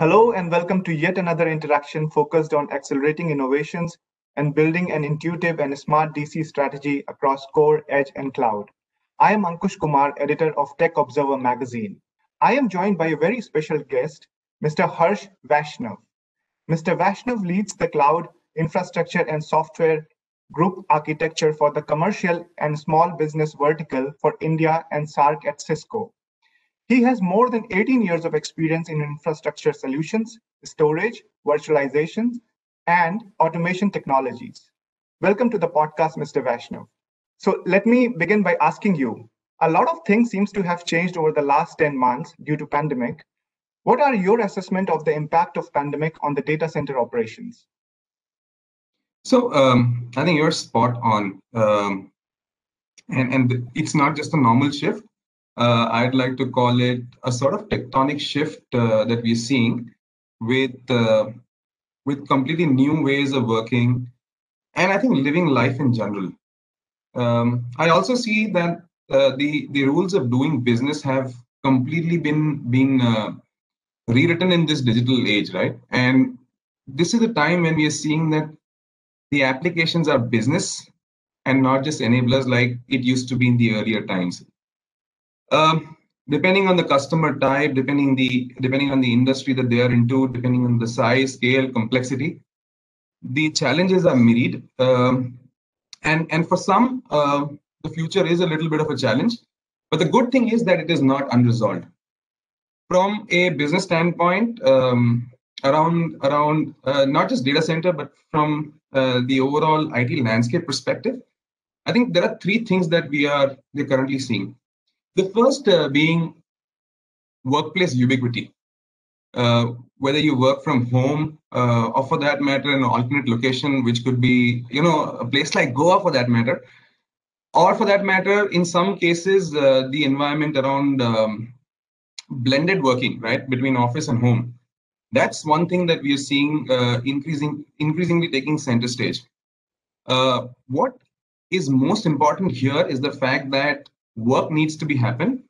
Hello and welcome to yet another interaction focused on accelerating innovations and building an intuitive and smart DC strategy across core, edge, and cloud. I am Ankush Kumar, editor of Tech Observer magazine. I am joined by a very special guest, Mr. Harsh Vaishnav. Mr. Vaishnav leads the cloud infrastructure and software group architecture for the commercial and small business vertical for India and SARC at Cisco. He has more than 18 years of experience in infrastructure solutions, storage, virtualization, and automation technologies. Welcome to the podcast, Mr. Vaishnav. So let me begin by asking you, a lot of things seems to have changed over the last 10 months due to pandemic. What are your assessment of the impact of pandemic on the data center operations? So I think you're spot on. And it's not just a normal shift. I'd like to call it a sort of tectonic shift that we're seeing with completely new ways of working and I think living life in general. I also see that the rules of doing business have completely been rewritten in this digital age, right? And this is the time when we are seeing that the applications are business and not just enablers like it used to be in the earlier times. Depending on the customer type, depending on the industry that they are into, depending on the size, scale, complexity, the challenges are myriad. And for some, the future is a little bit of a challenge. But the good thing is that it is not unresolved. From a business standpoint, around not just data center, but from the overall IT landscape perspective, I think there are three things that we're currently seeing. The first being workplace ubiquity. Whether you work from home or for that matter, an alternate location, which could be, you know, a place like Goa for that matter, or for that matter, in some cases, the environment around blended working, right, between office and home. That's one thing that we are seeing increasingly taking center stage. What is most important here is the fact that work needs to be happening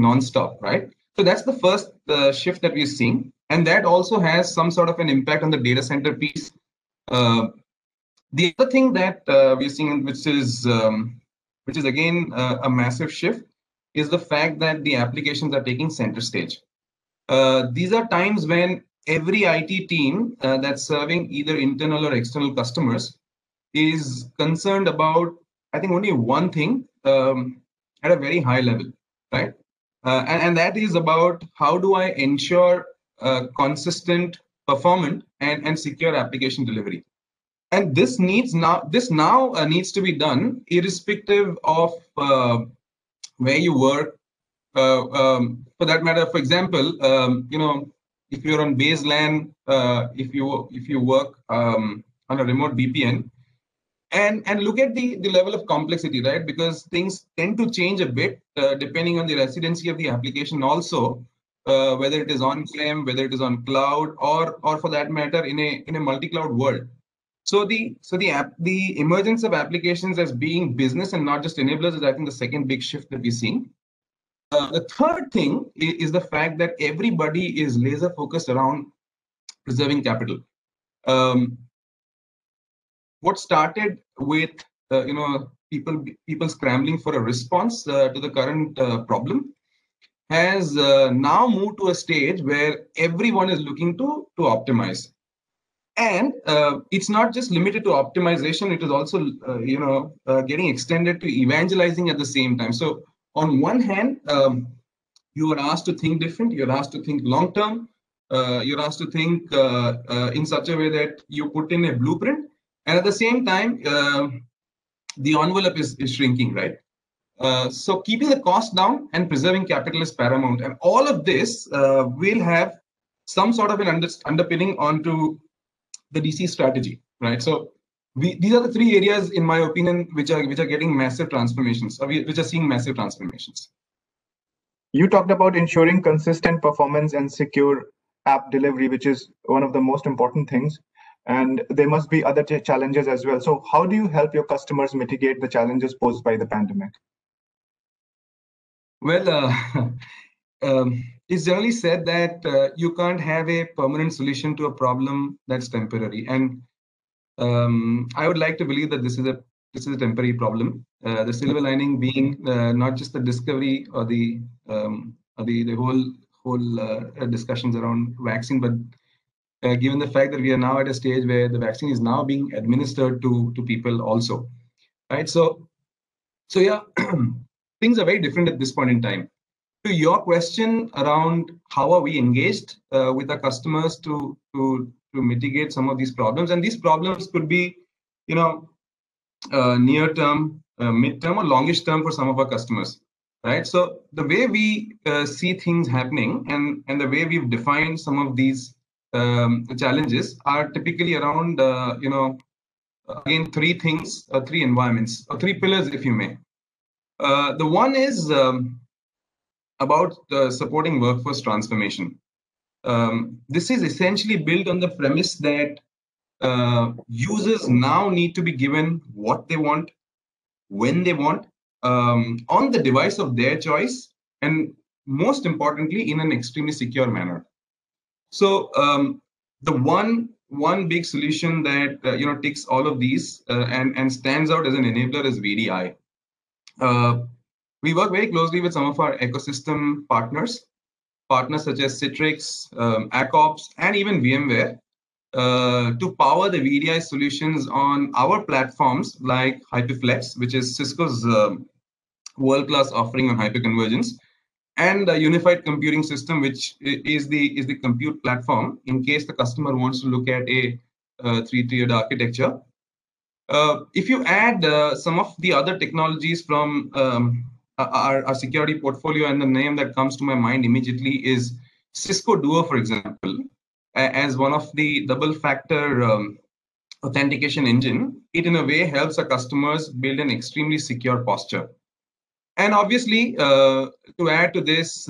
non-stop, right? So that's the first shift that we're seeing, and that also has some sort of an impact on the data center piece. The other thing that we're seeing, which is again a massive shift, is the fact that the applications are taking center stage. These are times when every IT team that's serving either internal or external customers is concerned about, I think, only one thing at a very high level, right? And that is about how do I ensure consistent, performant, and secure application delivery. And this needs to be done irrespective of where you work. For that matter, for example, you know, if you're on base LAN, if you work on a remote VPN. And look at the level of complexity, right? Because things tend to change a bit depending on the residency of the application also, whether it is on-prem, whether it is on cloud, or for that matter, in a multi-cloud world. So the emergence of applications as being business and not just enablers is, I think, the second big shift that we're seeing. The third thing is the fact that everybody is laser focused around preserving capital. What started with you know, people scrambling for a response to the current problem has now moved to a stage where everyone is looking to optimize, and it's not just limited to optimization. It is also you know, getting extended to evangelizing at the same time. So on one hand, you are asked to think different. You're asked to think long term. You're asked to think in such a way that you put in a blueprint. And at the same time, the envelope is shrinking, right? So keeping the cost down and preserving capital is paramount. And all of this will have some sort of an underpinning onto the DC strategy, right? So these are the three areas, in my opinion, which are getting massive transformations, or which are seeing massive transformations. You talked about ensuring consistent performance and secure app delivery, which is one of the most important things. And there must be other challenges as well. So how do you help your customers mitigate the challenges posed by the pandemic? Well, It's generally said that you can't have a permanent solution to a problem that's temporary, and I would like to believe that this is a temporary problem. The silver lining being not just the discovery or the whole discussions around vaccine, but given the fact that we are now at a stage where the vaccine is now being administered to people also, right? So yeah, things are very different at this point in time. To your question around how are we engaged with our customers to mitigate some of these problems, and these problems could be, you know, near term, mid term, or longish term for some of our customers, right? So the way we see things happening and the way we've defined some of these challenges are typically around you know, again, three things or three environments or three pillars, if you may. The one is about supporting workforce transformation. This is essentially built on the premise that users now need to be given what they want, when they want, on the device of their choice, and most importantly in an extremely secure manner. So the one big solution that you know, takes all of these and stands out as an enabler is VDI. We work very closely with some of our ecosystem partners such as Citrix, ACOPS, and even VMware to power the VDI solutions on our platforms like Hyperflex, which is Cisco's world-class offering on hyperconvergence, and a unified computing system, which is the compute platform in case the customer wants to look at a three-tiered architecture. If you add some of the other technologies from our security portfolio, and the name that comes to my mind immediately is Cisco Duo, for example, as one of the double-factor authentication engine. It in a way helps our customers build an extremely secure posture. And obviously, to add to this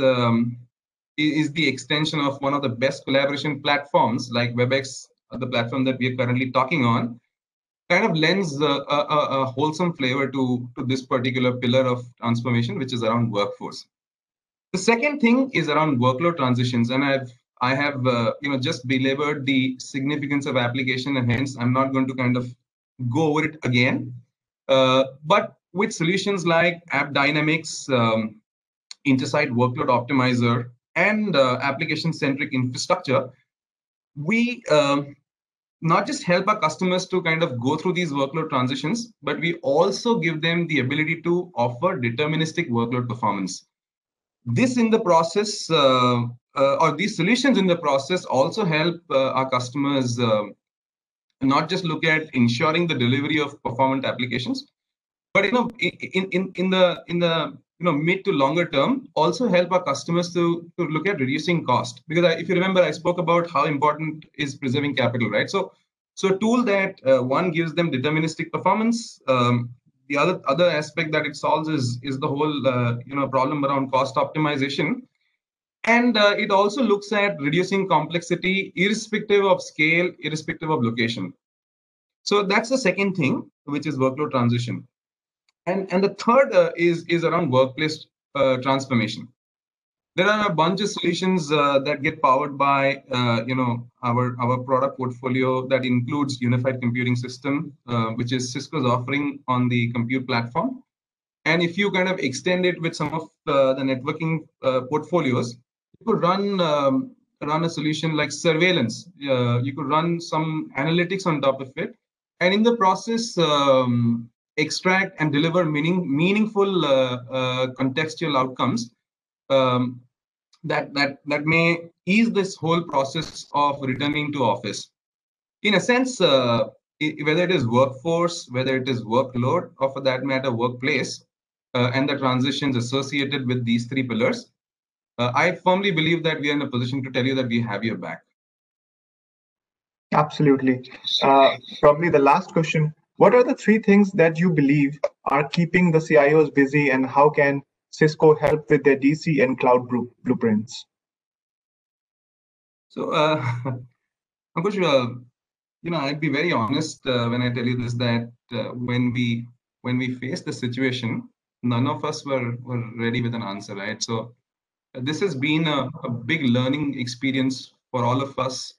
is the extension of one of the best collaboration platforms like WebEx, the platform that we are currently talking on, kind of lends a wholesome flavor to this particular pillar of transformation, which is around workforce. The second thing is around workload transitions, and I have you know, just belabored the significance of application, and hence I'm not going to kind of go over it again. But with solutions like AppDynamics, InterSight Workload Optimizer, and application-centric infrastructure, we not just help our customers to kind of go through these workload transitions, but we also give them the ability to offer deterministic workload performance. This in the process, or these solutions in the process, also help our customers not just look at ensuring the delivery of performant applications, but you know, in the you know, mid to longer term, also help our customers to look at reducing cost. Because if you remember, I spoke about how important is preserving capital, right? So a tool that one gives them deterministic performance. The other aspect that it solves is the whole you know, problem around cost optimization, and it also looks at reducing complexity, irrespective of scale, irrespective of location. So that's the second thing, which is workload transition. And the third is around workplace transformation. There are a bunch of solutions that get powered by you know, our product portfolio that includes unified computing system, which is Cisco's offering on the compute platform. And if you kind of extend it with some of the networking portfolios, you could run a solution like surveillance. You could run some analytics on top of it, and in the process, extract and deliver meaningful contextual outcomes that may ease this whole process of returning to office. In a sense, whether it is workforce, whether it is workload, or for that matter, workplace, and the transitions associated with these three pillars, I firmly believe that we are in a position to tell you that we have your back. Absolutely. Probably the last question. What are the three things that you believe are keeping the CIOs busy, and how can Cisco help with their DC and cloud blueprints? So, Ankush, you know, I'd be very honest when I tell you this, that when we faced the situation, none of us were ready with an answer, right? So this has been a big learning experience for all of us.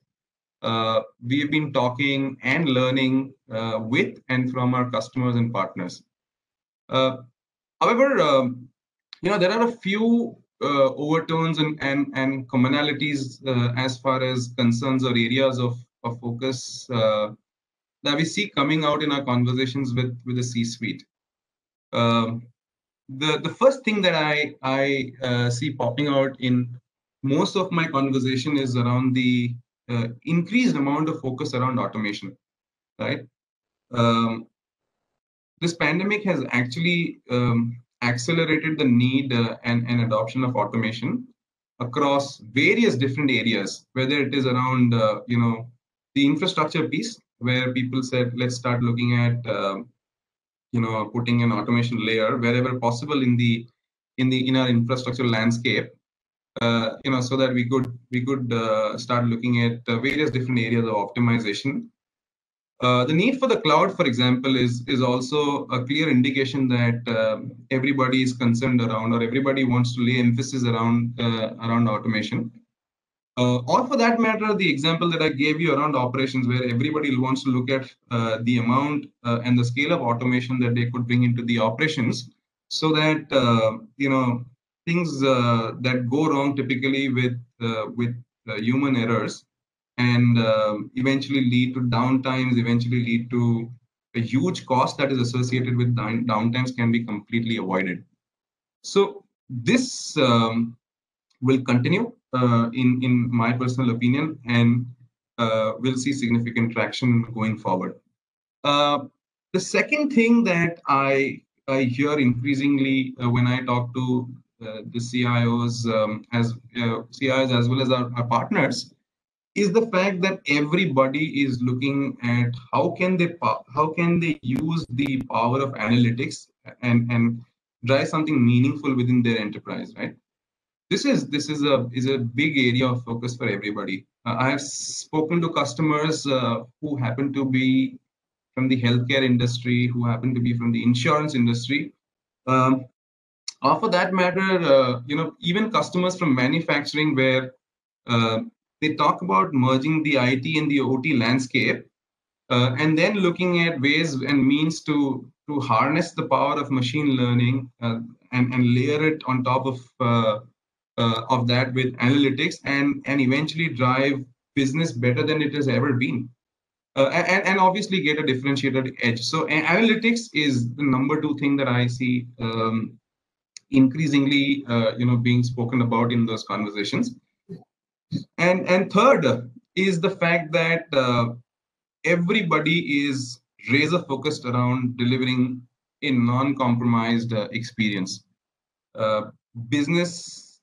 We have been talking and learning with and from our customers and partners. However, there are a few overtones and commonalities as far as concerns or areas of focus that we see coming out in our conversations with the C-suite. The first thing that I see popping out in most of my conversation is around the increased amount of focus around automation, right? This pandemic has actually accelerated the need and adoption of automation across various different areas, whether it is around the infrastructure piece, where people said, let's start looking at putting an automation layer wherever possible in our infrastructure landscape, so that we could start looking at various different areas of optimization. The need for the cloud, for example, is also a clear indication that everybody is concerned around, or everybody wants to lay emphasis around automation. Or for that matter, the example that I gave you around operations, where everybody wants to look at the amount and the scale of automation that they could bring into the operations, so that things that go wrong typically with human errors, and eventually lead to downtimes, eventually lead to a huge cost that is associated with downtimes, can be completely avoided. So this will continue, in my personal opinion, and we'll see significant traction going forward. The second thing that I hear increasingly when I talk to the CIOs, CIOs as well as our partners, is the fact that everybody is looking at how can they use the power of analytics and drive something meaningful within their enterprise, right? This is a big area of focus for everybody. I have spoken to customers who happen to be from the healthcare industry, who happen to be from the insurance industry, or for that matter, even customers from manufacturing, where they talk about merging the IT and the OT landscape, and then looking at ways and means to harness the power of machine learning and layer it on top of that with analytics, and eventually drive business better than it has ever been, and obviously get a differentiated edge. So analytics is the number 2 thing that I see increasingly being spoken about in those conversations. And third is the fact that everybody is razor focused around delivering a non-compromised experience. Business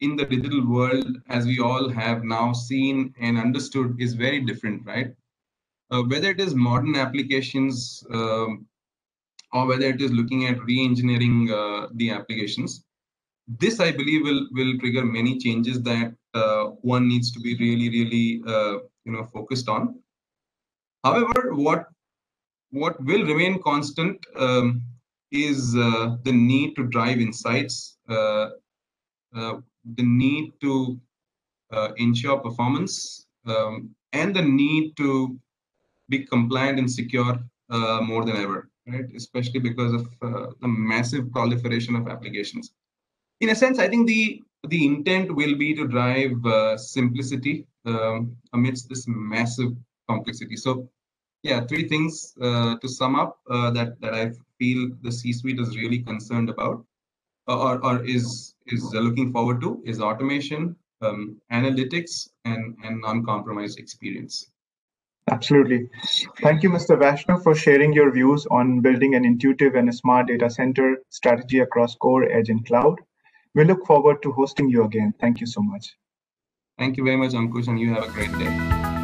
in the digital world, as we all have now seen and understood, is very different, right? Whether it is modern applications or whether it is looking at re-engineering the applications, this I believe will trigger many changes that one needs to be really focused on. However, what will remain constant is the need to drive insights, the need to ensure performance, and the need to be compliant and secure more than ever, right? Especially because of the massive proliferation of applications. In a sense, I think the intent will be to drive simplicity amidst this massive complexity. So, yeah, 3 things to sum up that I feel the C-suite is really concerned about, or is looking forward to, is automation, analytics, and non-compromised experience. Absolutely. Thank you, Mr. Vaishnav, for sharing your views on building an intuitive and smart data center strategy across core, edge, and cloud. We look forward to hosting you again. Thank you so much. Thank you very much, Ankush, and you have a great day.